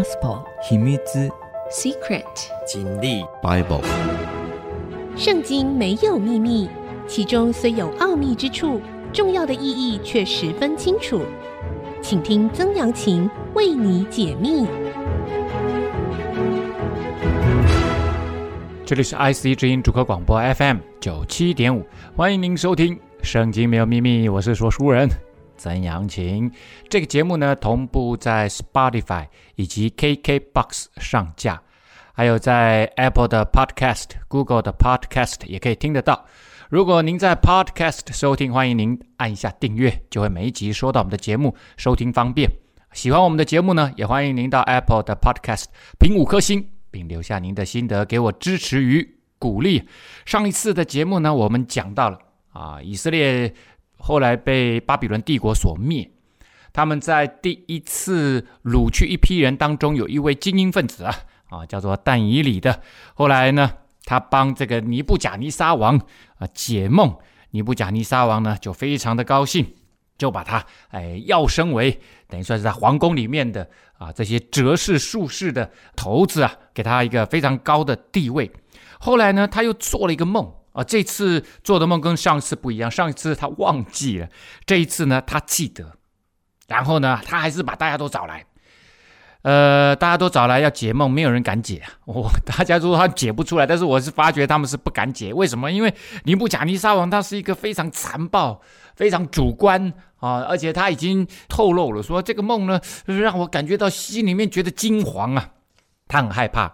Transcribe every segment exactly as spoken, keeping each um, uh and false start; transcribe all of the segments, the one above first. Gospel 秘密 Secret 真理 Bible 圣经没有秘密，其中虽有奥秘之处，重要的意义却十分清楚。请听曾阳晴为你解密。这里是 I C 之音主客广播 F M 九十七点五， 欢迎您收听圣经没有秘密，我是说书人曾阳晴。这个节目呢，同步在 Spotify 以及 K K B O X 上架，还有在 Apple 的 Podcast、 Google 的 Podcast 也可以听得到。如果您在 Podcast 收听，欢迎您按一下订阅，就会每一集收到我们的节目，收听方便。喜欢我们的节目呢，也欢迎您到 Apple 的 Podcast 评五颗星，并留下您的心得给我支持与鼓励。上一次的节目呢，我们讲到了啊，以色列后来被巴比伦帝国所灭，他们在第一次掳去一批人当中，有一位精英分子啊，啊叫做但以理的。后来呢，他帮这个尼布甲尼撒王啊解梦，尼布甲尼撒王呢就非常的高兴，就把他哎要升为等于算是在皇宫里面的啊这些哲士术士的头子啊，给他一个非常高的地位。后来呢，他又做了一个梦。啊，这次做的梦跟上次不一样，上一次他忘记了，这一次呢他记得。然后呢，他还是把大家都找来，呃，大家都找来要解梦，没有人敢解啊。我、哦、大家说他解不出来，但是我是发觉他们是不敢解。为什么？因为尼布甲尼撒王他是一个非常残暴、非常主观啊，而且他已经透露了说这个梦呢，让我感觉到心里面觉得惊惶啊，他很害怕。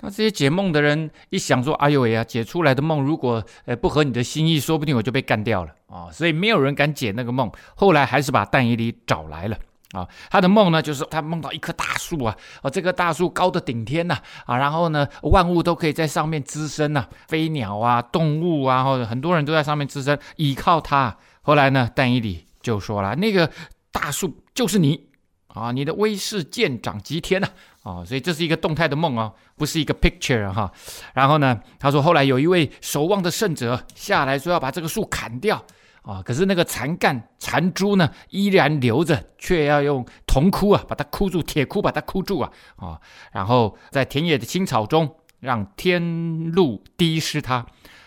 那这些解梦的人一想说，哎呦喂呀，解出来的梦如果呃不合你的心意，说不定我就被干掉了啊、哦！所以没有人敢解那个梦。后来还是把但以理找来了啊、哦。他的梦呢，就是他梦到一棵大树啊，哦，这棵大树高的顶天呐 啊, 啊，然后呢，万物都可以在上面滋生呐、啊，飞鸟啊，动物啊，或者很多人都在上面滋生，依靠它。后来呢，但以理就说了，那个大树就是你。啊，你的威势见长及天呐、啊！啊，所以这是一个动态的梦啊，不是一个 picture 哈、啊。然后呢，他说后来有一位守望的圣者下来说要把这个树砍掉啊，可是那个残干残株呢依然留着，却要用铜箍啊把它箍住，铁箍把它箍住啊啊！然后在田野的青草中，让天露滴湿它，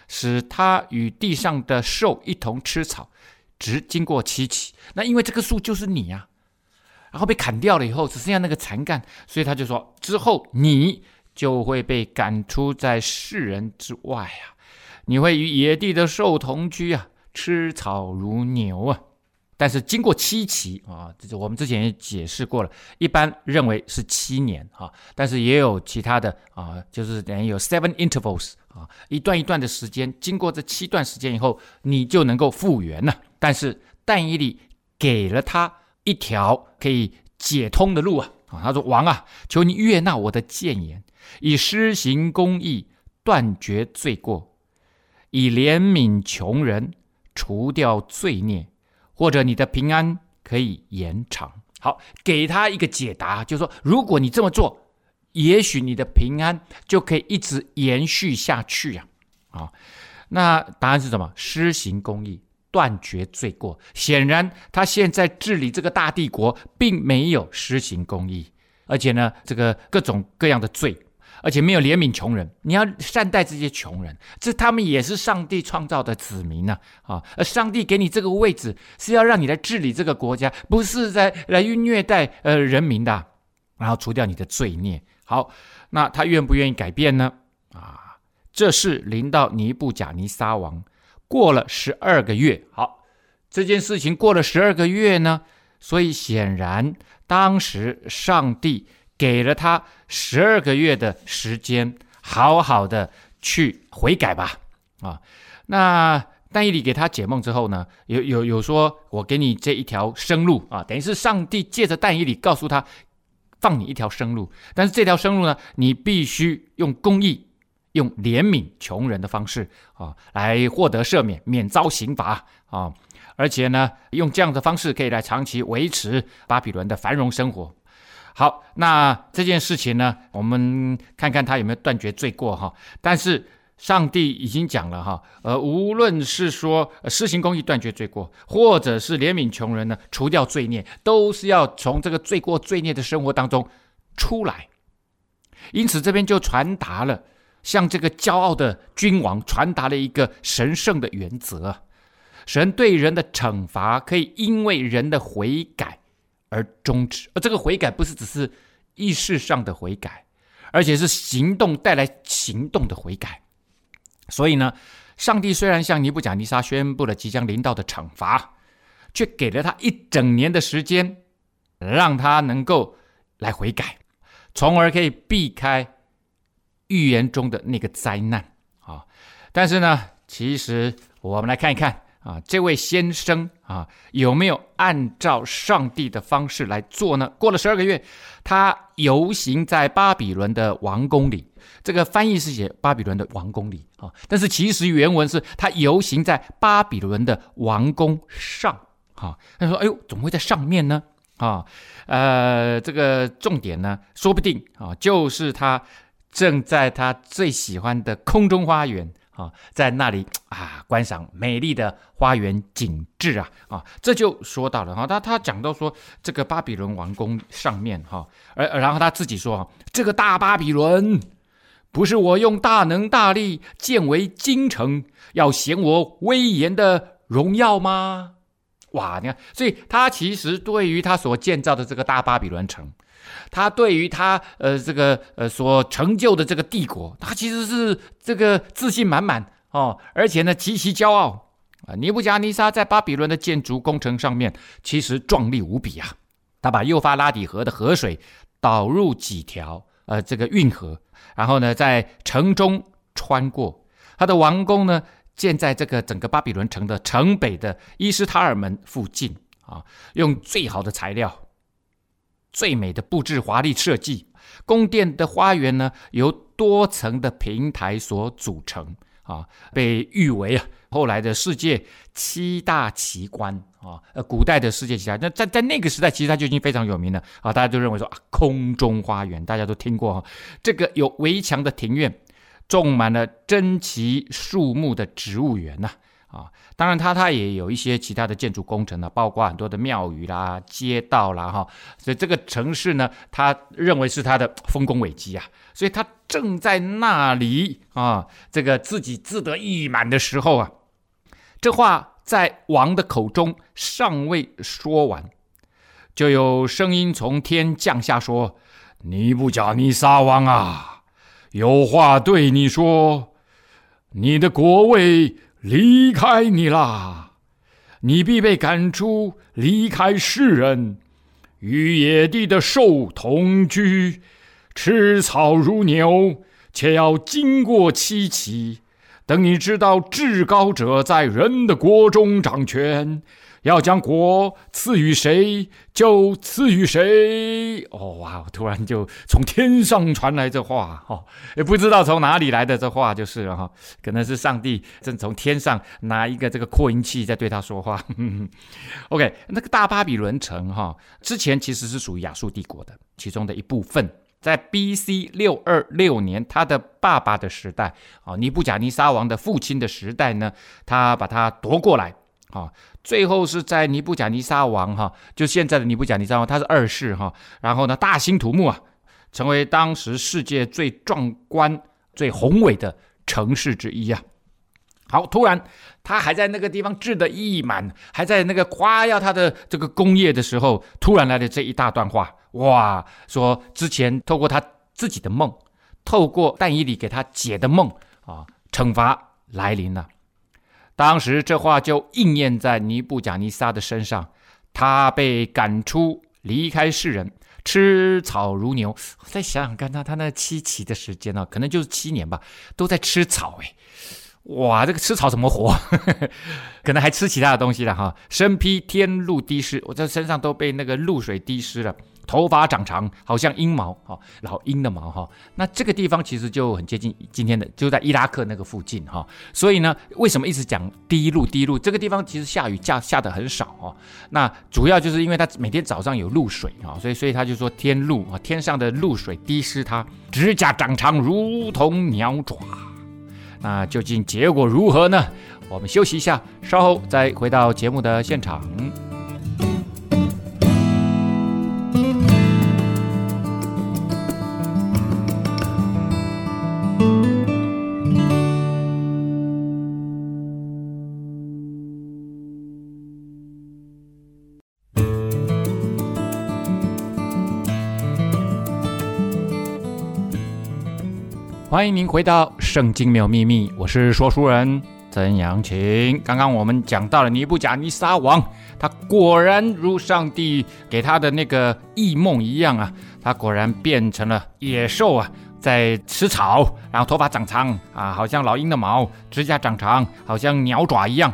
使它与地上的兽一同吃草，直经过七期。那因为这个树就是你啊。然后被砍掉了以后，只剩下那个残干，所以他就说之后你就会被赶出在世人之外啊，你会与野地的兽同居啊，吃草如牛啊。但是经过七期啊，我们之前也解释过了，一般认为是七年啊，但是也有其他的啊，就是等于有 seven intervals 啊，一段一段的时间，经过这七段时间以后，你就能够复原了、啊。但是但以理给了他一条可以解通的路啊！啊，他说：“王啊，求你悦纳我的谏言，以施行公义，断绝罪过，以怜悯穷人，除掉罪孽，或者你的平安可以延长。”好，给他一个解答，就是说，如果你这么做，也许你的平安就可以一直延续下去呀！啊，那答案是什么？施行公义。断绝罪过，显然他现在治理这个大帝国并没有施行公义，而且呢，这个各种各样的罪，而且没有怜悯穷人。你要善待这些穷人，这他们也是上帝创造的子民啊！啊，而上帝给你这个位置是要让你来治理这个国家，不是在来虐待呃人民的、啊，然后除掉你的罪孽。好，那他愿不愿意改变呢？啊，这是临到尼布甲尼撒王。过了十二个月，好，这件事情过了十二个月呢，所以显然当时上帝给了他十二个月的时间，好好的去悔改吧。啊，那但以理给他解梦之后呢，有有有说，我给你这一条生路啊，等于是上帝借着但以理告诉他，放你一条生路，但是这条生路呢，你必须用公义。用怜悯穷人的方式啊，来获得赦免，免遭刑罚啊！而且呢，用这样的方式可以来长期维持巴比伦的繁荣生活。好，那这件事情呢，我们看看他有没有断绝罪过哈。但是上帝已经讲了哈，呃，无论是说施行公义断绝罪过，或者是怜悯穷人呢，除掉罪孽，都是要从这个罪过罪孽的生活当中出来。因此这边就传达了，向这个骄傲的君王传达了一个神圣的原则，神对人的惩罚可以因为人的悔改而终止，而这个悔改不是只是意识上的悔改，而且是行动带来行动的悔改。所以呢，上帝虽然向尼布甲尼撒宣布了即将临到的惩罚，却给了他一整年的时间，让他能够来悔改，从而可以避开预言中的那个灾难。但是呢，其实我们来看一看啊，这位先生啊，有没有按照上帝的方式来做呢？过了十二个月，他游行在巴比伦的王宫里。这个翻译是写巴比伦的王宫里啊，但是其实原文是他游行在巴比伦的王宫上啊。他说：“哎呦，怎么会在上面呢？”啊，呃，这个重点呢，说不定啊，就是他正在他最喜欢的空中花园。啊，在那里啊，观赏美丽的花园景致啊，啊，这就说到了哈、啊，他他讲到说这个巴比伦王宫上面哈、啊，而然后他自己说、啊、这个大巴比伦，不是我用大能大力建为京城，要显我威严的荣耀吗？哇，你看，所以他其实对于他所建造的这个大巴比伦城，他对于他呃这个呃所成就的这个帝国，他其实是这个自信满满哦，而且呢极其骄傲啊。尼布甲尼撒在巴比伦的建筑工程上面其实壮丽无比啊，他把幼发拉底河的河水导入几条呃这个运河，然后呢在城中穿过。他的王宫呢建在这个整个巴比伦城的城北的伊斯塔尔门附近啊，用最好的材料。最美的布置华丽设计，宫殿的花园呢由多层的平台所组成啊，被誉为后来的世界七大奇观啊，古代的世界奇观。那在在那个时代，其实它就已经非常有名了啊，大家都认为说啊，空中花园大家都听过、啊、这个有围墙的庭院，种满了珍奇树木的植物园呐、啊。啊，当然它它也有一些其他的建筑工程呢、啊，包括很多的庙宇啦、街道啦哈，所以这个城市呢，他认为是它的丰功伟绩啊，所以它正在那里啊，这个自己自得意满的时候啊，这话在王的口中尚未说完，就有声音从天降下说：“尼布甲尼撒王啊，有话对你说，你的国位。”离开你啦，你必被赶出，离开世人，与野地的兽同居，吃草如牛，且要经过七期，等你知道至高者在人的国中掌权，要将国赐予谁就赐予谁。哦哇！突然就从天上传来这话，哦，也不知道从哪里来的这话，就是了哈、哦，可能是上帝正从天上拿一个这个扩音器在对他说话。OK， 那个大巴比伦城哈、哦，之前其实是属于亚述帝国的其中的一部分。在 B C 六二六年，他的爸爸的时代，哦，尼布甲尼撒王的父亲的时代呢，他把他夺过来。啊，最后是在尼布甲尼撒王哈、啊，就现在的尼布甲尼撒王，他是二世哈、啊，然后呢大兴土木啊，成为当时世界最壮观、最宏伟的城市之一啊。好，突然他还在那个地方志得意满，还在那个夸耀他的这个功业的时候，突然来了这一大段话，哇，说之前透过他自己的梦，透过但以理给他解的梦啊，惩罚来临了。当时这话就应验在尼布甲尼撒的身上，他被赶出，离开世人，吃草如牛。我再想想看他，他那七期的时间呢、啊，可能就是七年吧，都在吃草哎，哇，这个吃草怎么活？可能还吃其他的东西了哈。身披天露滴湿，我这身上都被那个露水滴湿了，头发长长，好像鹰毛哈，老鹰的毛哈。那这个地方其实就很接近今天的，就在伊拉克那个附近哈。所以呢，为什么一直讲滴露滴露？这个地方其实下雨下下的很少哈。那主要就是因为它每天早上有露水哈，所以所以他就说天露啊，天上的露水滴湿它，指甲长长如同鸟爪。那究竟结果如何呢？我们休息一下，稍后再回到节目的现场。欢迎您回到圣经没有秘密，我是说书人曾阳晴。刚刚我们讲到了尼布甲尼撒王，他果然如上帝给他的那个异梦一样啊，他果然变成了野兽啊，在吃草，然后头发长长啊，好像老鹰的毛，指甲长长，好像鸟爪一样。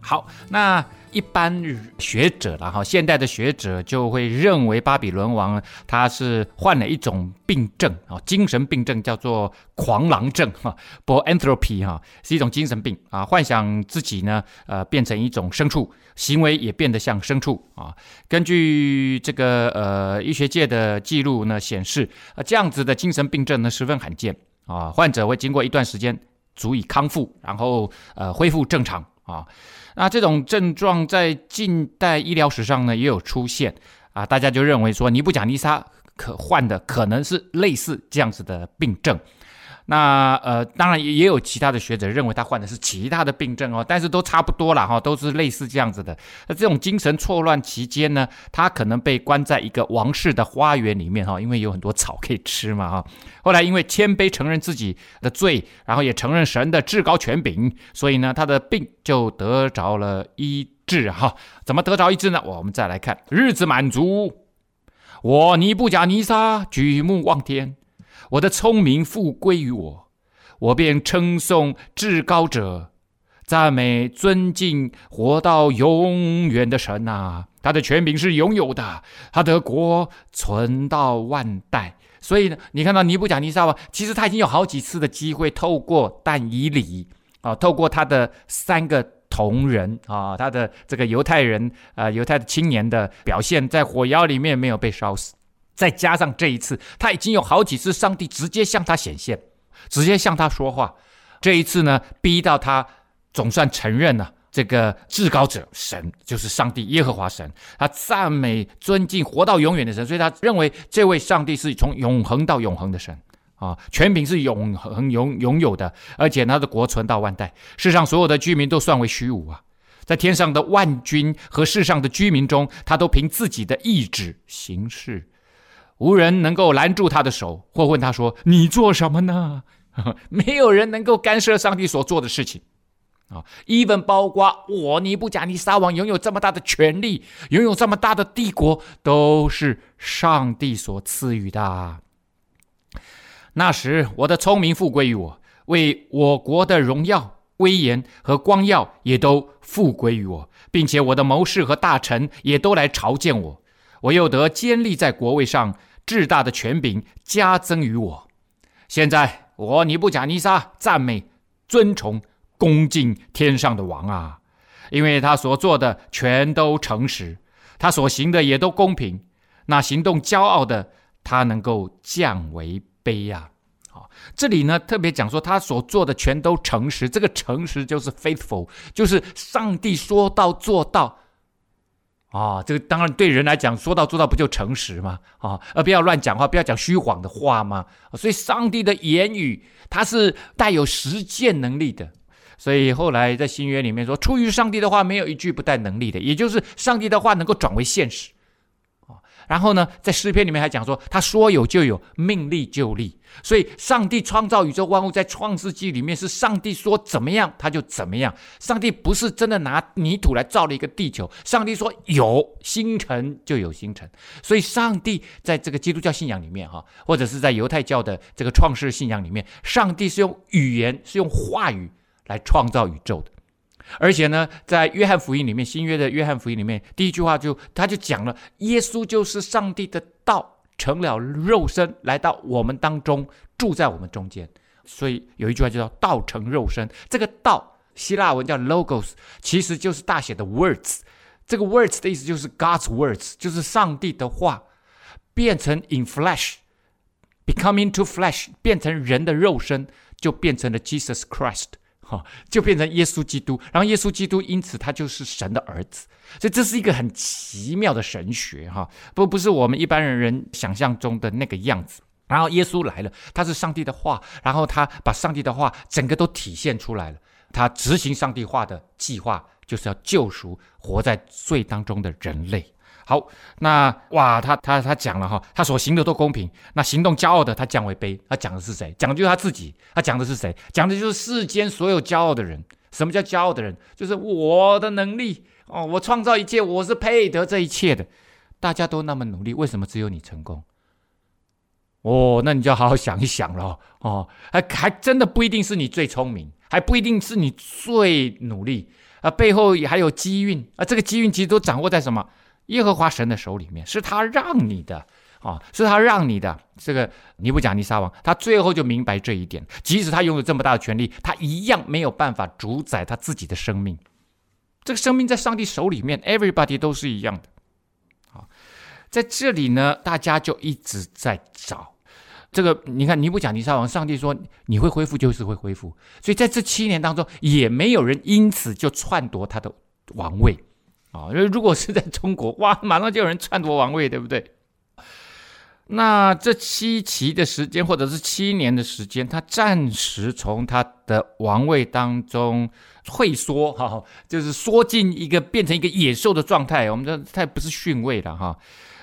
好，那一般学者啦，现代的学者就会认为巴比伦王他是患了一种病症，精神病症，叫做狂狼症 boanthropy 是一种精神病，幻想自己呢、呃、变成一种牲畜，行为也变得像牲畜。根据这个、呃、医学界的记录呢显示，这样子的精神病症呢十分罕见，患者会经过一段时间足以康复，然后、呃、恢复正常啊，那这种症状在近代医疗史上呢也有出现啊，大家就认为说尼布甲尼撒可患的可能是类似这样子的病症。那呃，当然也有其他的学者认为他患的是其他的病症哦，但是都差不多啦哈、哦，都是类似这样子的。那这种精神错乱期间呢，他可能被关在一个王室的花园里面哈、哦，因为有很多草可以吃嘛哈、哦。后来因为谦卑承认自己的罪，然后也承认神的至高权柄，所以呢，他的病就得着了医治哈、哦。怎么得着医治呢？我们再来看，日子满足，我尼布甲尼撒举目望天。我的聪明复归于我，我便称颂至高者，赞美尊敬活到永远的神啊！他的权柄是永有的，他的国存到万代。所以呢，你看到尼布甲尼撒王，其实他已经有好几次的机会，透过但以理啊，透过他的三个同人啊，他的这个犹太人啊、呃，犹太的青年的表现，在火窑里面没有被烧死。再加上这一次，他已经有好几次上帝直接向他显现，直接向他说话。这一次呢，逼到他总算承认了这个至高者神就是上帝耶和华神，他赞美尊敬活到永远的神，所以他认为这位上帝是从永恒到永恒的神啊，权柄是永恒永拥有的，而且他的国存到万代，世上所有的居民都算为虚无啊。在天上的万军和世上的居民中，他都凭自己的意志行事。无人能够拦住他的手，或问他说：“你做什么呢？”没有人能够干涉上帝所做的事情啊 ，even 包括我尼布甲尼撒王拥有这么大的权力，拥有这么大的帝国，都是上帝所赐予的。那时，我的聪明复归于我，为我国的荣耀、威严和光耀也都复归于我，并且我的谋士和大臣也都来朝见我。我又得坚立在国位上，至大的权柄加增于我。现在我尼布甲尼撒赞美、尊崇、恭敬天上的王啊，因为他所做的全都诚实，他所行的也都公平。那行动骄傲的，他能够降为卑啊。这里呢特别讲说他所做的全都诚实，这个诚实就是 faithful， 就是上帝说到做到。啊、哦，这个当然对人来讲，说到做到不就诚实吗？啊、哦，而不要乱讲话，不要讲虚谎的话吗？所以上帝的言语，它是带有实践能力的。所以后来在新约里面说，出于上帝的话，没有一句不带能力的，也就是上帝的话能够转为现实。哦、然后呢，在诗篇里面还讲说，他说有就有，命立就立。所以上帝创造宇宙万物，在创世纪里面是上帝说怎么样他就怎么样，上帝不是真的拿泥土来造了一个地球，上帝说有星辰就有星辰。所以上帝在这个基督教信仰里面，或者是在犹太教的这个创世信仰里面，上帝是用语言，是用话语来创造宇宙的。而且呢，在约翰福音里面，新约的约翰福音里面，第一句话就他就讲了，耶稣就是上帝的道，成了肉身，来到我们当中，住在我们中间。所以有一句话叫“道成肉身”。这个“道”希腊文叫 logos， 其实就是大写的 words。这个 words 的意思就是 God's words， 就是上帝的话，变成 in flesh，become into flesh， 变成人的肉身，就变成了 Jesus Christ。哦、就变成耶稣基督，然后耶稣基督因此他就是神的儿子。所以这是一个很奇妙的神学、哦、不, 不是我们一般人想象中的那个样子。然后耶稣来了，他是上帝的话，然后他把上帝的话整个都体现出来了，他执行上帝话的计划，就是要救赎活在罪当中的人类。好，那哇，他他他讲了哈，他所行的都公平，那行动骄傲的他降为卑，他讲的是谁？讲的就是他自己，他讲的是谁？讲的就是世间所有骄傲的人。什么叫骄傲的人？就是我的能力哦，我创造一切，我是配得这一切的。大家都那么努力，为什么只有你成功？哦，那你就好好想一想了哦，还还真的不一定是你最聪明，还不一定是你最努力啊，背后还有机运啊，这个机运其实都掌握在什么耶和华神的手里面，是他让你的啊，是他让你的。这个尼布甲尼撒王，他最后就明白这一点，即使他拥有这么大的权力，他一样没有办法主宰他自己的生命。这个生命在上帝手里面 ，everybody 都是一样的。好，在这里呢，大家就一直在找。这个你看尼布甲尼撒王，上帝说你会恢复就是会恢复，所以在这七年当中也没有人因此就篡夺他的王位、哦、如果是在中国，哇，马上就有人篡夺王位，对不对？那这七期的时间或者是七年的时间，他暂时从他的王位当中退缩、哦、就是缩进一个变成一个野兽的状态，我们这他不是逊位了哈、哦。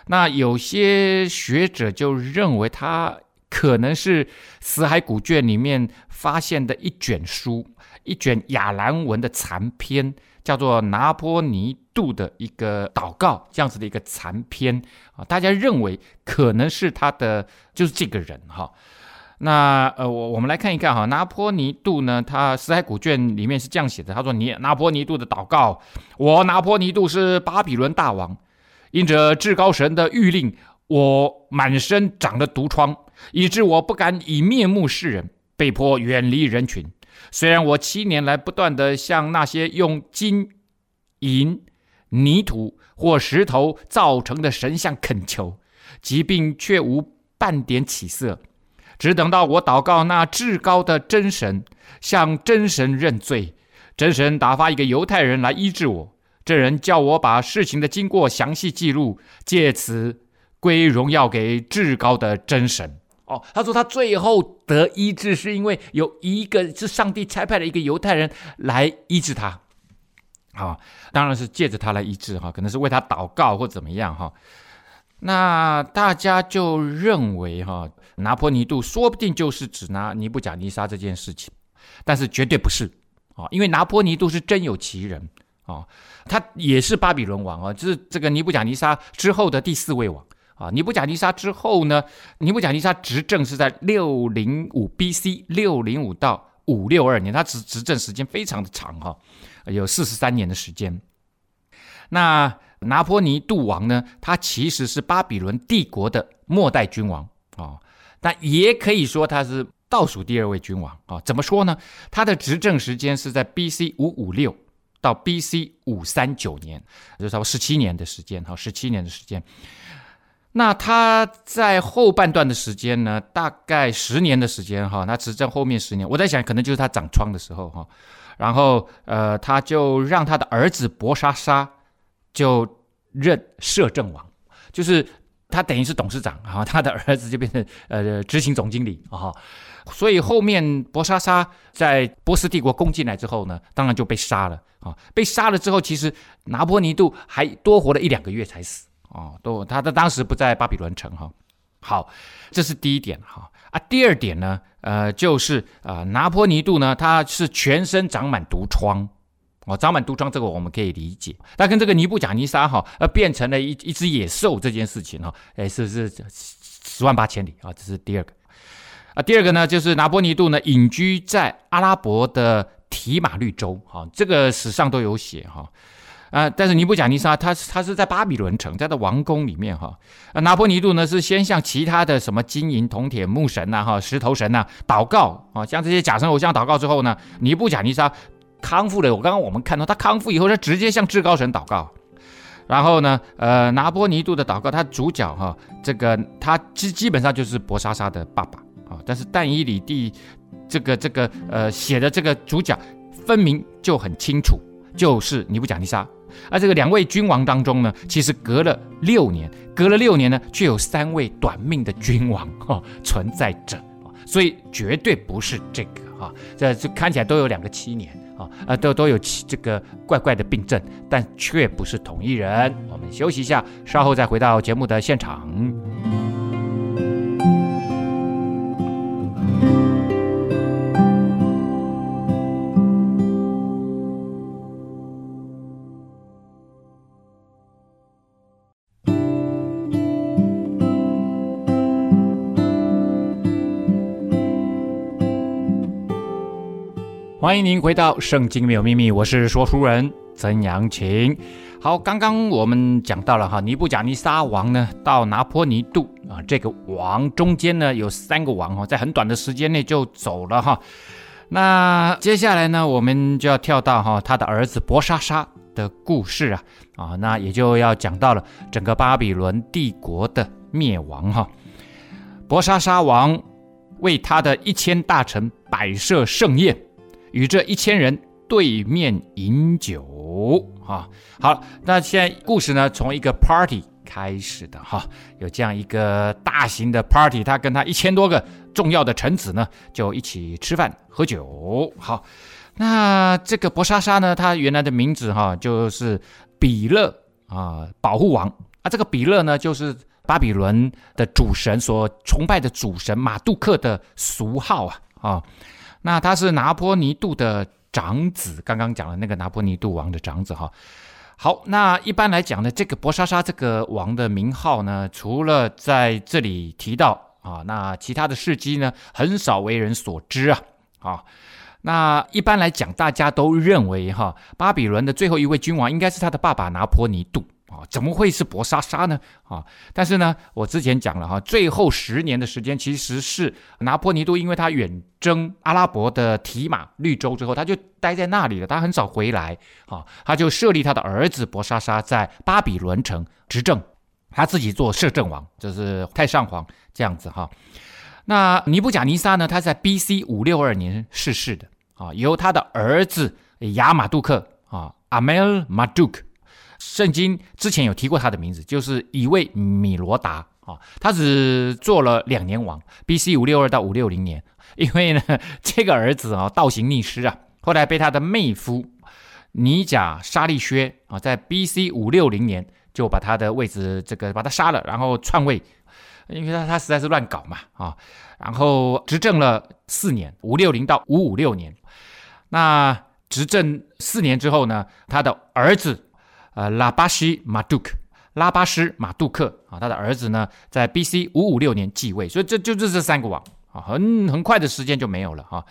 那有些学者就认为他可能是死海古卷里面发现的一卷书，一卷亚兰文的残篇，叫做拿坡尼度的一个祷告，这样子的一个残篇、啊、大家认为可能是他的就是这个人哈、哦。那呃，我我们来看一看哈，拿坡尼度呢，他死海古卷里面是这样写的，他说你拿坡尼度的祷告，我拿坡尼度是巴比伦大王，因着至高神的谕令，我满身长了毒疮，以致我不敢以面目示人，被迫远离人群。虽然我七年来不断地向那些用金银泥土或石头造成的神像恳求，疾病却无半点起色，只等到我祷告那至高的真神，向真神认罪，真神打发一个犹太人来医治我，这人叫我把事情的经过详细记录，借此归荣耀给至高的真神。哦，他说他最后得医治是因为有一个是上帝差派的一个犹太人来医治他、哦、当然是借着他来医治、哦、可能是为他祷告或怎么样、哦、那大家就认为、哦、拿破尼度说不定就是指拿尼布甲尼撒这件事情，但是绝对不是、哦、因为拿破尼度是真有其人哦，他也是巴比伦王啊、哦，就是这个尼布甲尼撒之后的第四位王啊。尼布甲尼撒之后呢，尼布甲尼撒执政是在六零五 B C 六零五到五六二年，他执政时间非常的长哈、哦，有四十三年的时间。那拿坡尼度王呢，他其实是巴比伦帝国的末代君王啊、哦，但也可以说他是倒数第二位君王啊、哦。怎么说呢？他的执政时间是在 B C 五五六。到 B C 五三九 年，就差不多十七年的时间，十七年的时间。那他在后半段的时间呢，大概十年的时间，他执政后面十年，我在想可能就是他长疮的时候，然后呃，他就让他的儿子伯沙沙就任摄政王，就是他等于是董事长，他的儿子就变成呃执行总经理啊、哦，所以后面伯沙沙在波斯帝国攻进来之后呢，当然就被杀了啊、哦。被杀了之后，其实拿坡尼度还多活了一两个月才死啊、哦。都他当时不在巴比伦城哈、哦。好，这是第一点哈、哦、啊。第二点呢，呃，就是啊、呃，拿坡尼度呢，他是全身长满毒疮。哦，长满毒疮这个我们可以理解，但跟这个尼布甲尼撒哈、哦，呃，变成了一一只野兽这件事情哈、哦，哎，是是十万八千里啊、哦，这是第二个啊。第二个呢，就是拿坡尼度呢隐居在阿拉伯的提马律州，哈、哦，这个史上都有写哈、哦，啊，但是尼布甲尼撒他他是在巴比伦城，在的王宫里面哈、哦，拿坡尼度呢是先向其他的什么金银铜铁木神呐、啊、哈石头神呐、啊、祷告啊、哦，像这些假神偶像祷告之后呢，尼布甲尼撒康复了。我刚刚我们看到他康复以后，他直接向至高神祷告。然后呢，呃，拿坡尼度的祷告，他主角哈、哦，这个他基基本上就是伯沙沙的爸爸啊、哦。但是但以理第这个这个呃写的这个主角分明就很清楚，就是尼布甲尼撒。而这个两位君王当中呢，其实隔了六年，隔了六年呢，却有三位短命的君王哈、哦、存在着、哦，所以绝对不是这个哈、哦。这看起来都有两个七年。啊、呃、都都有这个怪怪的病症，但却不是同一人。我们休息一下，稍后再回到节目的现场。欢迎您回到《圣经没有秘密》，我是说书人曾阳晴。好，刚刚我们讲到了哈，尼布甲尼撒王呢到拿坡尼度啊，这个王中间呢有三个王哈，在很短的时间内就走了哈。那接下来呢，我们就要跳到哈他的儿子伯沙沙的故事啊啊，那也就要讲到了整个巴比伦帝国的灭亡哈。伯沙沙王为他的一千大臣摆设盛宴。与这一千人对面饮酒啊！好，那现在故事呢，从一个 party 开始的哈、啊，有这样一个大型的 party， 他跟他一千多个重要的臣子呢，就一起吃饭喝酒。好，那这个伯沙沙呢，他原来的名字哈、啊，就是比勒啊，保护王啊。这个比勒呢，就是巴比伦的主神所崇拜的主神马杜克的俗号啊啊。那他是拿坡尼度的长子，刚刚讲的那个拿坡尼度王的长子哈。好，那一般来讲呢，这个伯沙沙这个王的名号呢，除了在这里提到啊，那其他的事迹呢，很少为人所知啊。啊，那一般来讲，大家都认为哈，巴比伦的最后一位君王应该是他的爸爸拿坡尼度啊，怎么会是伯沙沙呢？啊，但是呢，我之前讲了哈，最后十年的时间其实是拿坡尼度，因为他远征阿拉伯的提马绿洲之后，他就待在那里了，他很少回来啊，他就设立他的儿子伯沙沙在巴比伦城执政，他自己做摄政王，就是太上皇这样子哈。那尼布甲尼撒呢，他在 B C 五六二年逝世的啊，由他的儿子亚马杜克啊 Amel Marduk，圣经之前有提过他的名字，就是以位米罗达啊，他只做了两年王 ，B C 五六二到五六零年，因为呢这个儿子啊倒行逆施啊，后来被他的妹夫尼甲沙利薛啊，在 B C 五六零年就把他的位置这个把他杀了，然后篡位，因为他他实在是乱搞嘛啊，然后执政了四年 ，五六零到五五六年，那执政四年之后呢，他的儿子。呃，拉巴西马杜克，拉巴什马杜克啊，他的儿子呢，在 B C 五五六年继位，所以这就是这三个王啊，很很快的时间就没有了啊。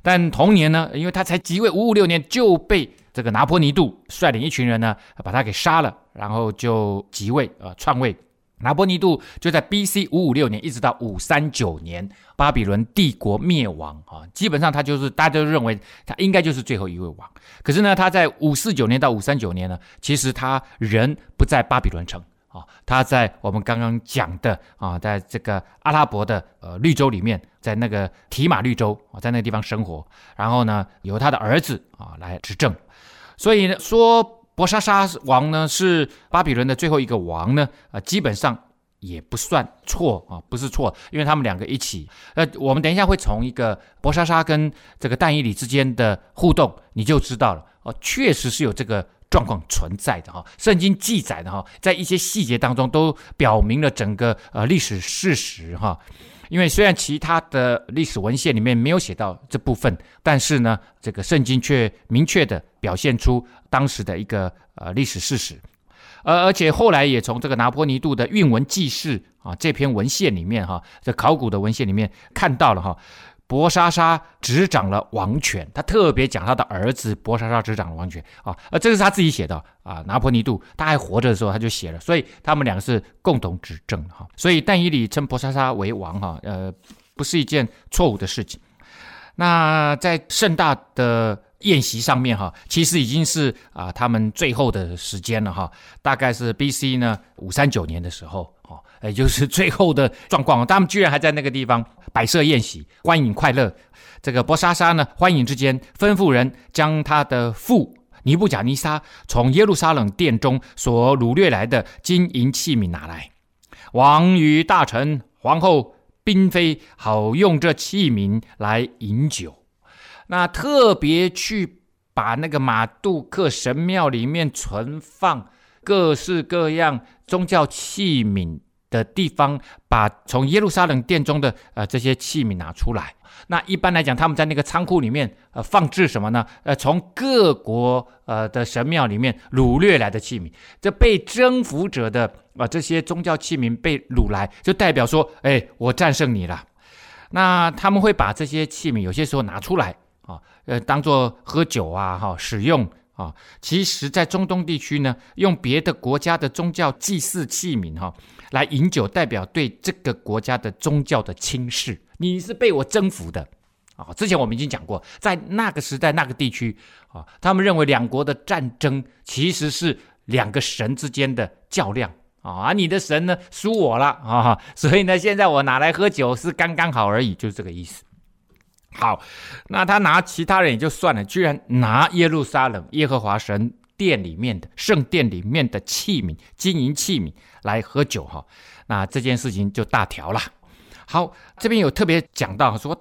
但同年呢，因为他才即位五五六年就被这个拿坡尼度率领一群人呢，把他给杀了，然后就即位啊、呃，篡位。拿坡尼度就在 B C 五五六年一直到五三九年，巴比伦帝国灭亡啊，基本上他就是大家都认为他应该就是最后一位王。可是呢，他在五四九年到五三九年呢，其实他人不在巴比伦城啊，他在我们刚刚讲的啊，在这个阿拉伯的呃绿洲里面，在那个提马绿洲啊，在那个地方生活。然后呢，由他的儿子啊来执政，所以呢说。伯沙沙王呢是巴比伦的最后一个王呢，呃、基本上也不算错啊，不是错，因为他们两个一起。呃，我们等一下会从一个伯沙沙跟这个但以理之间的互动，你就知道了哦，确实是有这个状况存在的哈，哦。圣经记载的哈，哦，在一些细节当中都表明了整个呃历史事实哈，哦。因为虽然其他的历史文献里面没有写到这部分，但是呢，这个圣经却明确的表现出当时的一个呃历史事实，呃，而且后来也从这个拿坡尼度的运文纪事啊这篇文献里面哈，啊，这考古的文献里面看到了哈，啊，伯沙沙执掌了王权，他特别讲他的儿子伯沙沙执掌了王权啊，呃，这是他自己写的啊，拿坡尼度他还活着的时候他就写了，所以他们两个是共同执政哈，啊，所以但以理称伯沙沙为王哈，啊，呃，不是一件错误的事情。那在盛大的宴席上面哈，其实已经是啊他们最后的时间了哈，大概是 B C 呢五三九年的时候哦，也就是最后的状况，他们居然还在那个地方摆设宴席，欢饮快乐。这个伯沙沙呢，欢饮之间吩咐人将他的父尼布甲尼撒从耶路撒冷殿中所掳掠来的金银器皿拿来，王与大臣、皇后、嫔妃好用这器皿来饮酒。那特别去把那个马杜克神庙里面存放各式各样宗教器皿的地方，把从耶路撒冷殿中的、呃、这些器皿拿出来。那一般来讲，他们在那个仓库里面、呃、放置什么呢？呃，从各国呃的神庙里面掳掠来的器皿，这被征服者的啊、呃、这些宗教器皿被掳来，就代表说，哎，我战胜你了。那他们会把这些器皿有些时候拿出来啊，呃，当作喝酒啊，哈、哦，使用。啊，其实在中东地区呢，用别的国家的宗教祭祀器皿、哦、来饮酒，代表对这个国家的宗教的轻视，你是被我征服的、哦、之前我们已经讲过，在那个时代那个地区、哦、他们认为两国的战争其实是两个神之间的较量、哦、啊，你的神呢输我了、哦、所以呢现在我拿来喝酒是刚刚好而已，就是这个意思。好，那他拿其他人也就算了，居然拿耶路撒冷耶和华神殿里面的圣殿里面的器皿，金银器皿来喝酒哈，那这件事情就大条了。好，这边有特别讲到说，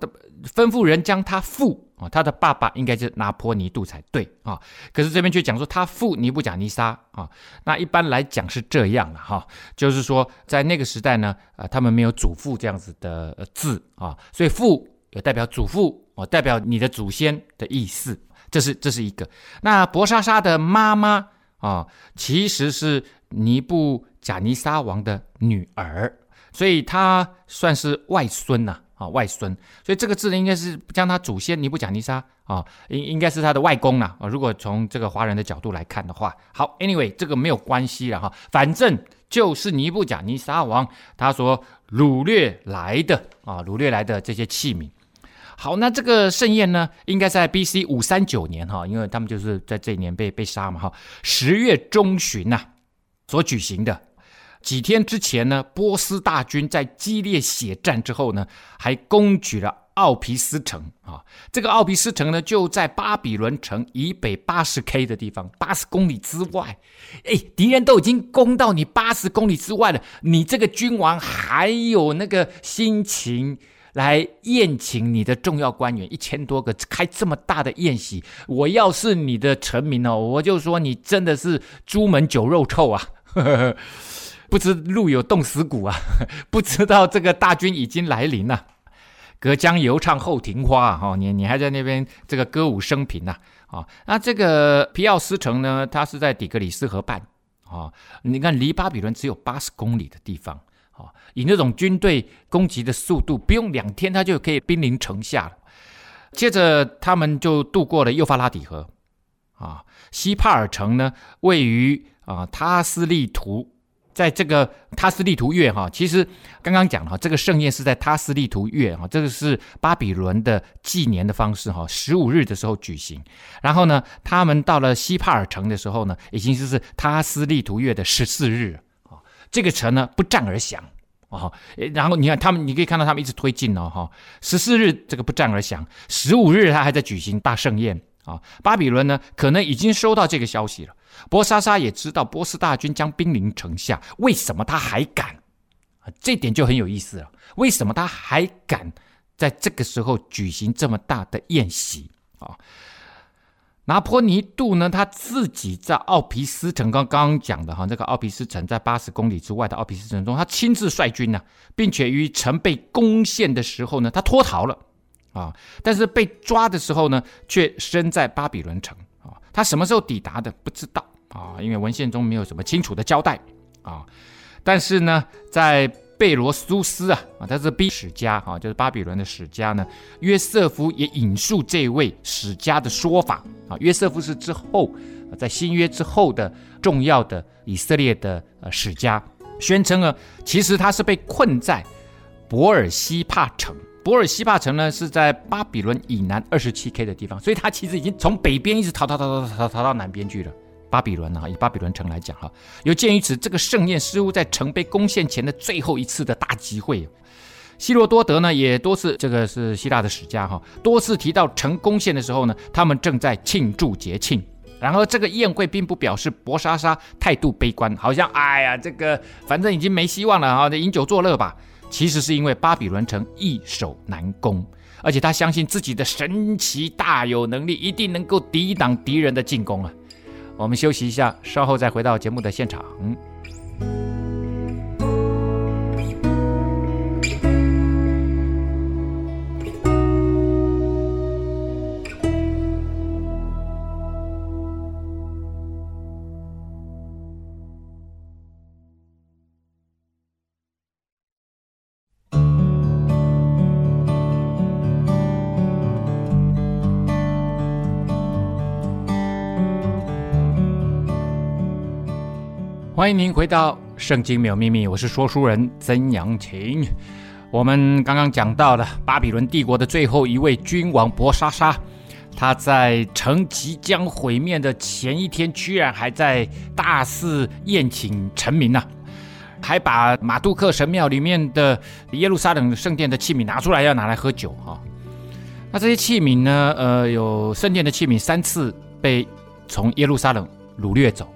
吩咐人将他父，他的爸爸应该是拿坡尼度才对啊，可是这边却讲说他父尼布甲尼撒啊，那一般来讲是这样了哈，就是说在那个时代呢，他们没有祖父这样子的字啊，所以父。有代表祖父、哦、代表你的祖先的意思，这是这是一个。那伯沙沙的妈妈、哦、其实是尼布甲尼撒王的女儿，所以她算是外孙、啊哦、外孙，所以这个字应该是将她祖先尼布甲尼撒、哦、应该是她的外公、啊哦、如果从这个华人的角度来看的话。好 anyway 这个没有关系了、哦、反正就是尼布甲尼撒王他所掳掠来的、哦、掳掠来的这些器皿。好，那这个盛宴呢，应该在 B C 五三九 年哈，因为他们就是在这一年被被杀嘛哈，十月中旬呐、啊、所举行的。几天之前呢，波斯大军在激烈血战之后呢，还攻取了奥皮斯城啊。这个奥皮斯城呢，就在巴比伦城以北 八十公里 的地方 ，八十 公里之外。哎，敌人都已经攻到你八十公里之外了，你这个君王还有那个心情来宴请你的重要官员，一千多个开这么大的宴席，我要是你的臣民哦，我就说你真的是朱门酒肉臭啊，呵呵，不知路有冻死骨啊，不知道这个大军已经来临了、啊。隔江犹唱后庭花啊，你你还在那边这个歌舞升平啊，啊，那这个皮奥斯城呢，它是在底格里斯河畔啊，你看离巴比伦只有八十公里的地方。以那种军队攻击的速度，不用两天他就可以兵临城下了。接着他们就渡过了幼发拉底河、啊、西帕尔城呢位于、啊、塔斯利图，在这个塔斯利图月、啊、其实刚刚讲了这个盛宴是在塔斯利图月、啊、这个是巴比伦的纪年的方式、啊、十五日的时候举行，然后呢他们到了西帕尔城的时候呢，已经就是塔斯利图月的十四日，这个城呢不战而降、哦、然后你看他们，你可以看到他们一直推进、哦、十四日这个不战而降，十五日他还在举行大盛宴、哦、巴比伦呢可能已经收到这个消息了，伯沙沙也知道波斯大军将兵临城下，为什么他还敢？这点就很有意思了，为什么他还敢在这个时候举行这么大的宴席、哦，拿坡尼度呢，他自己在奥皮斯城，刚刚讲的哈，这个奥皮斯城在八十公里之外的奥皮斯城中，他亲自率军呢、啊，并且于城被攻陷的时候呢，他脱逃了啊，但是被抓的时候呢，却身在巴比伦城啊，他什么时候抵达的不知道啊，因为文献中没有什么清楚的交代啊，但是呢，在贝罗苏斯啊，他是 B 史家啊，就是巴比伦的史家呢。约瑟夫也引述这位史家的说法啊。约瑟夫是之后在新约之后的重要的以色列的史家，宣称呢，其实他是被困在伯尔西帕城。伯尔西帕城呢是在巴比伦以南 二十七公里 的地方，所以他其实已经从北边一直逃逃逃逃逃逃到南边去了。巴比伦啊，以巴比伦城来讲哈，有鉴于此，这个盛宴似乎在城被攻陷前的最后一次的大集会。希罗多德呢，也多次，这个是希腊的史家哈，多次提到城攻陷的时候呢，他们正在庆祝节庆。然而，这个宴会并不表示伯沙沙态度悲观，好像哎呀，这个反正已经没希望了啊，饮酒作乐吧。其实是因为巴比伦城易守难攻，而且他相信自己的神奇大有能力一定能够抵挡敌人的进攻啊。我们休息一下，稍后再回到节目的现场。欢迎您回到《圣经没有秘密》，我是说书人曾阳晴。我们刚刚讲到了巴比伦帝国的最后一位君王伯沙沙，他在城即将毁灭的前一天，居然还在大肆宴请臣民啊，还把马杜克神庙里面的耶路撒冷圣殿的器皿拿出来，要拿来喝酒啊。那这些器皿呢，呃，有圣殿的器皿三次被从耶路撒冷掳掠走。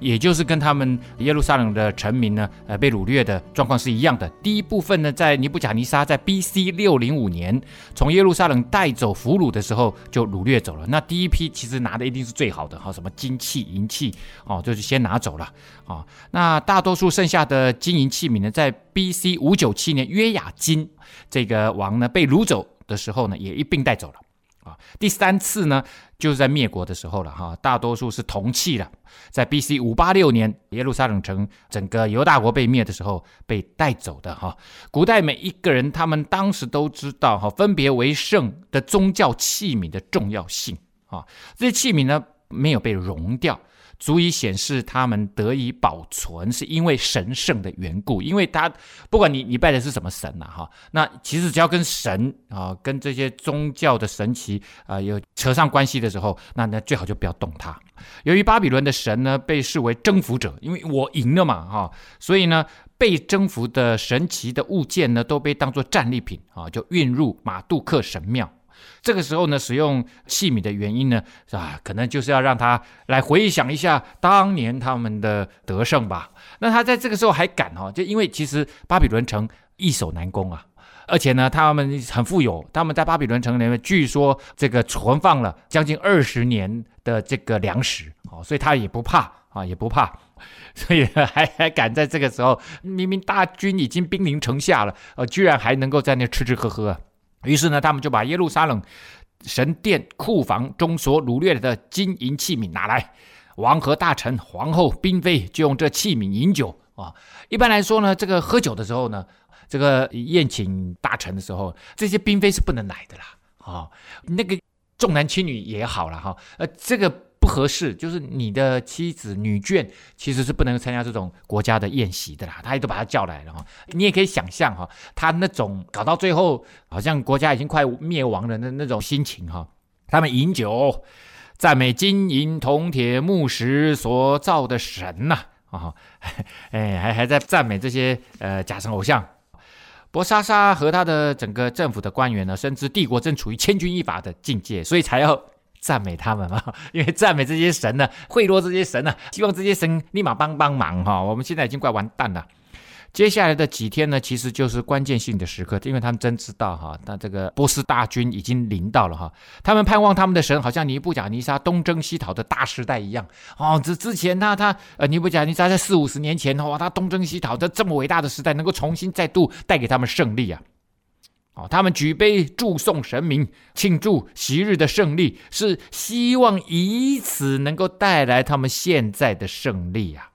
也就是跟他们耶路撒冷的臣民呢，呃，被掳掠的状况是一样的。第一部分呢，在尼布甲尼撒在 B C 六零五年从耶路撒冷带走俘虏的时候就掳掠走了。那第一批其实拿的一定是最好的，什么金器、银器，哦，就是先拿走了，哦。那大多数剩下的金银器皿呢，在 B C 五九七年约雅金这个王呢被掳走的时候呢，也一并带走了。第三次呢，就是在灭国的时候了哈，大多数是铜器了，在 B C 五八六年耶路撒冷城整个犹大国被灭的时候被带走的哈。古代每一个人他们当时都知道哈，分别为圣的宗教器皿的重要性啊，这些器皿呢没有被熔掉。足以显示他们得以保存是因为神圣的缘故，因为他不管你你拜的是什么神啊，那其实只要跟神啊跟这些宗教的神祇啊有扯上关系的时候，那那最好就不要动它。由于巴比伦的神呢被视为征服者，因为我赢了嘛哈，所以呢被征服的神祇的物件呢都被当作战利品啊，就运入马杜克神庙。这个时候呢，使用器皿的原因呢，啊，可能就是要让他来回想一下当年他们的得胜吧。那他在这个时候还敢哈、哦，就因为其实巴比伦城易守难攻啊，而且呢，他们很富有，他们在巴比伦城里面据说这个存放了将近二十年的这个粮食，哦，所以他也不怕啊，也不怕。所以还还敢在这个时候，明明大军已经兵临城下了，呃，居然还能够在那吃吃喝喝。于是呢，他们就把耶路撒冷神殿库房中所掳掠的金银器皿拿来，王和大臣、皇后、嫔妃就用这器皿饮酒啊。一般来说呢，这个喝酒的时候呢，这个宴请大臣的时候，这些嫔妃是不能来的啦啊。那个重男轻女也好啦哈，呃，这个不合适，就是你的妻子、女眷其实是不能参加这种国家的宴席的啦，他也都把他叫来了哈。你也可以想象哈，他那种搞到最后好像国家已经快灭亡了的那种心情哈。他们饮酒，赞美金银铜铁木石所造的神呐啊，哎，还还在赞美这些呃假神偶像。伯沙沙和他的整个政府的官员呢，深知帝国正处于千钧一发的境界，所以才要赞美他们嘛，因为赞美这些神呢，贿赂这些神呢，希望这些神立马帮帮忙哈、哦。我们现在已经快完蛋了。接下来的几天呢，其实就是关键性的时刻，因为他们真知道哈，那这个波斯大军已经临到了哈，他们盼望他们的神好像尼布甲尼撒东征西讨的大时代一样哦。这之前他他呃尼布甲尼撒在四五十年前哇，他东征西讨的这么伟大的时代，能够重新再度带给他们胜利啊。哦，他们举杯祝颂神明，庆祝昔日的胜利，是希望以此能够带来他们现在的胜利啊。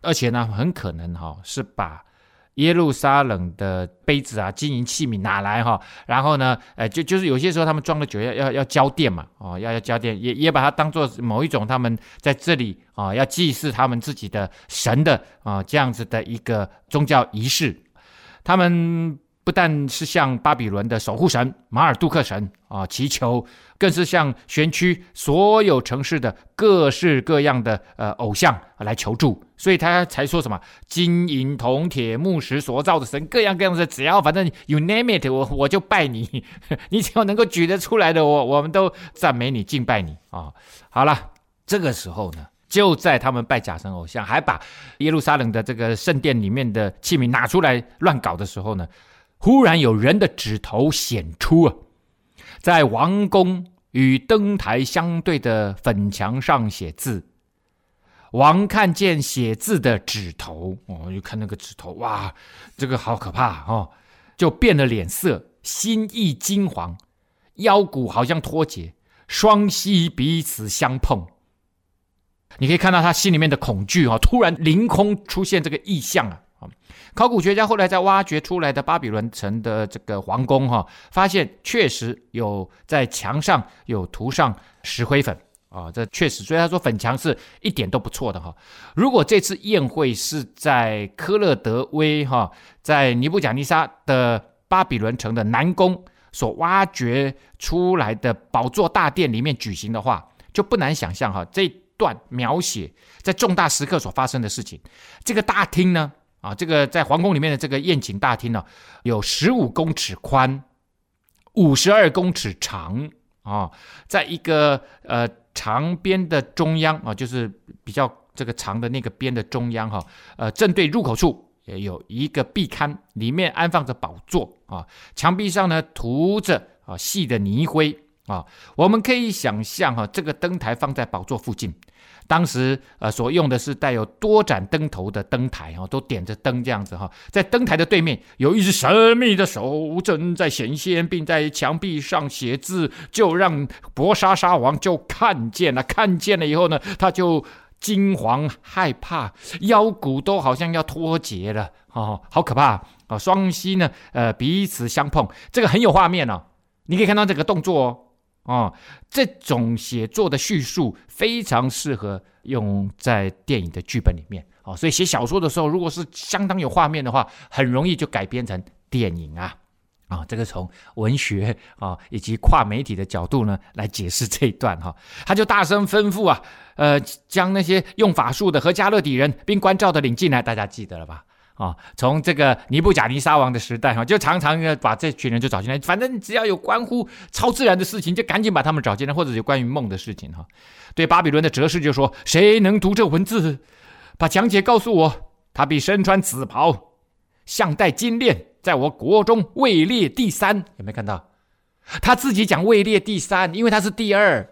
而且呢，很可能哈、哦、是把耶路撒冷的杯子啊、金银器皿拿来哈、哦，然后呢，呃，就就是有些时候他们装了酒要要要交奠嘛，哦，要要交奠，也也把它当作某一种他们在这里啊、哦、要祭祀他们自己的神的啊、哦、这样子的一个宗教仪式，他们。不但是向巴比伦的守护神马尔杜克神啊祈求，更是向选区所有城市的各式各样的呃偶像来求助，所以他才说什么金银铜铁木石所造的神，各样各样的，只要反正 you name it 我我就拜你，你只要能够举得出来的，我我们都赞美你敬拜你啊。好了，这个时候呢，就在他们拜假神偶像，还把耶路撒冷的这个圣殿里面的器皿拿出来乱搞的时候呢，忽然有人的指头显出啊，在王宫与灯台相对的粉墙上写字。王看见写字的指头，哦，就看那个指头，哇，这个好可怕哦，就变了脸色，心意惊惶，腰骨好像脱节，双膝彼此相碰。你可以看到他心里面的恐惧啊、哦，突然凌空出现这个异象啊。考古学家后来在挖掘出来的巴比伦城的这个皇宫、哦、发现确实有在墙上有涂上石灰粉啊、哦，这确实，所以他说粉墙是一点都不错的哈、哦。如果这次宴会是在科勒德威哈、哦，在尼布甲尼撒的巴比伦城的南宫所挖掘出来的宝座大殿里面举行的话，就不难想象哈、哦，这段描写在重大时刻所发生的事情。这个大厅呢，啊，这个在皇宫里面的这个宴请大厅呢、啊，有十五公尺宽，五十二公尺长啊，在一个呃长边的中央啊，就是比较这个长的那个边的中央哈、啊，呃，正对入口处也有一个壁龛，里面安放着宝座啊，墙壁上呢涂着啊细的泥灰。啊、我们可以想象、啊、这个灯台放在宝座附近，当时、呃、所用的是带有多盏灯头的灯台、啊、都点着灯这样子、啊、在灯台的对面有一只神秘的手正在显现，并在墙壁上写字，就让伯沙沙王就看见了，看见了以后呢，他就惊惶害怕，腰骨都好像要脱节了、啊、好可怕、啊、双膝呢、呃、彼此相碰，这个很有画面、啊、你可以看到这个动作哦哦，这种写作的叙述非常适合用在电影的剧本里面、哦、所以写小说的时候，如果是相当有画面的话，很容易就改编成电影啊。哦、这个从文学、哦、以及跨媒体的角度呢来解释这一段、哦、他就大声吩咐啊，呃，将那些用法术的和加勒底人并关照的领进来，大家记得了吧？哦、从这个尼布甲尼撒王的时代、哦、就常常把这群人就找进来，反正只要有关乎超自然的事情就赶紧把他们找进来，或者有关于梦的事情、哦、对巴比伦的哲士就说，谁能读这文字把讲解告诉我，他必身穿紫袍，项戴金链，在我国中位列第三。有没有看到他自己讲位列第三？因为他是第二，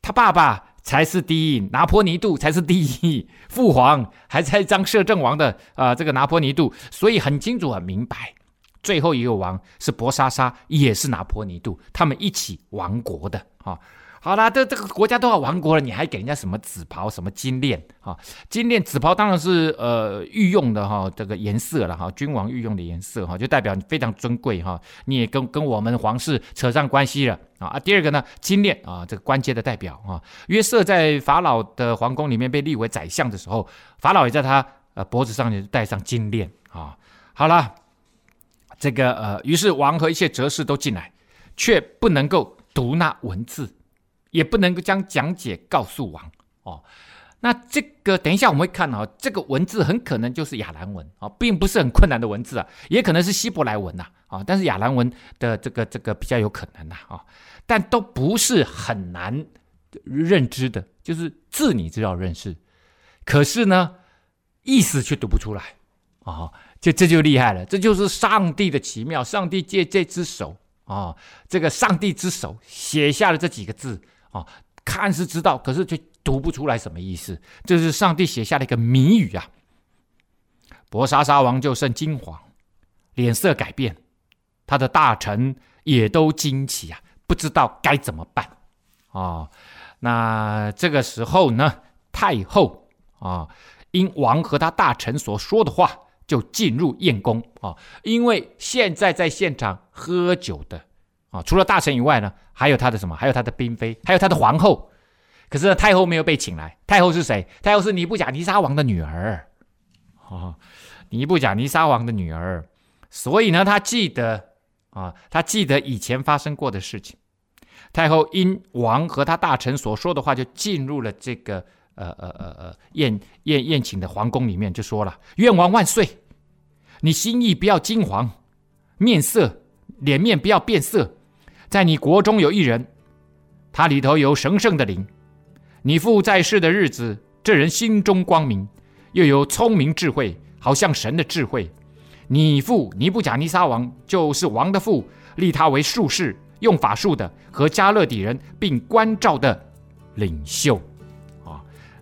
他爸爸才是第一，拿坡尼度才是第一，父皇还在当摄政王的、呃、这个拿坡尼度，所以很清楚很明白，最后一个王是伯沙沙，也是拿坡尼度，他们一起亡国的、哦、好啦，这这个国家都要亡国了，你还给人家什么紫袍什么金链、哦、金链紫袍当然是呃御用的、哦、这个颜色啦、哦、君王御用的颜色、哦、就代表你非常尊贵、哦、你也 跟, 跟我们皇室扯上关系了啊，第二个呢，金链啊，这个官阶的代表啊。约瑟在法老的皇宫里面被立为宰相的时候，法老也在他、呃、脖子上戴上金链啊。好了，这个呃，于是王和一些哲士都进来，却不能够读那文字，也不能够将讲解告诉王哦。那这个等一下我们会看啊，这个文字很可能就是亚兰文啊，并不是很困难的文字啊，也可能是希伯来文呐啊，啊，但是亚兰文的这个这个比较有可能呐 啊, 啊，但都不是很难认知的，就是字你知道认识，可是呢意思却读不出来啊，这这就厉害了，这就是上帝的奇妙，上帝借这只手啊，这个上帝之手写下了这几个字啊，看是知道，可是却读不出来什么意思，这是上帝写下的一个谜语啊！伯沙沙王就甚惊惶，脸色改变，他的大臣也都惊奇啊，不知道该怎么办啊、哦！那这个时候呢，太后啊、哦，因王和他大臣所说的话，就进入宴宫啊、哦，因为现在在现场喝酒的啊、哦，除了大臣以外呢，还有他的什么？还有他的嫔妃，还有他的皇后。可是太后没有被请来，太后是谁？太后是尼布甲尼撒王的女儿、哦、尼布甲尼撒王的女儿，所以呢她记得、哦、她记得以前发生过的事情，太后因王和他大臣所说的话就进入了这个呃呃呃宴宴宴请的皇宫里面，就说了，愿王万岁，你心意不要惊惶，面色脸面不要变色，在你国中有一人，他里头有神圣的灵，你父在世的日子，这人心中光明，又有聪明智慧，好像神的智慧。你父尼布甲尼撒王就是王的父，立他为术士，用法术的和加勒底人并关照的领袖。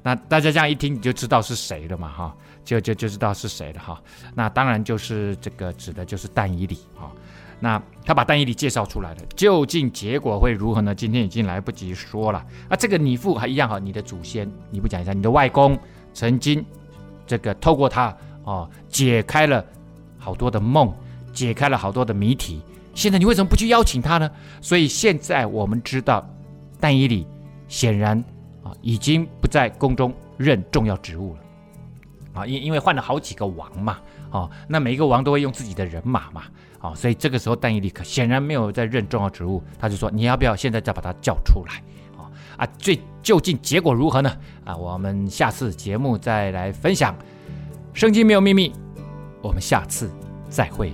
那大家这样一听，你就知道是谁了嘛，哈，就就就知道是谁了哈。那当然就是这个指的就是但以理哈。那他把但以理介绍出来了，究竟结果会如何呢？今天已经来不及说了。那这个你父还一样哈，你的祖先，你不讲一下，你的外公曾经这个透过他哦，解开了好多的梦，解开了好多的谜题。现在你为什么不去邀请他呢？所以现在我们知道，但以理显然已经不在宫中任重要职务了，啊，因因为换了好几个王嘛，哦，那每一个王都会用自己的人马嘛，哦，所以这个时候但以理可显然没有在任重要职务，他就说你要不要现在再把他叫出来，哦，啊，最究竟结果如何呢？啊，我们下次节目再来分享。圣经没有秘密，我们下次再会。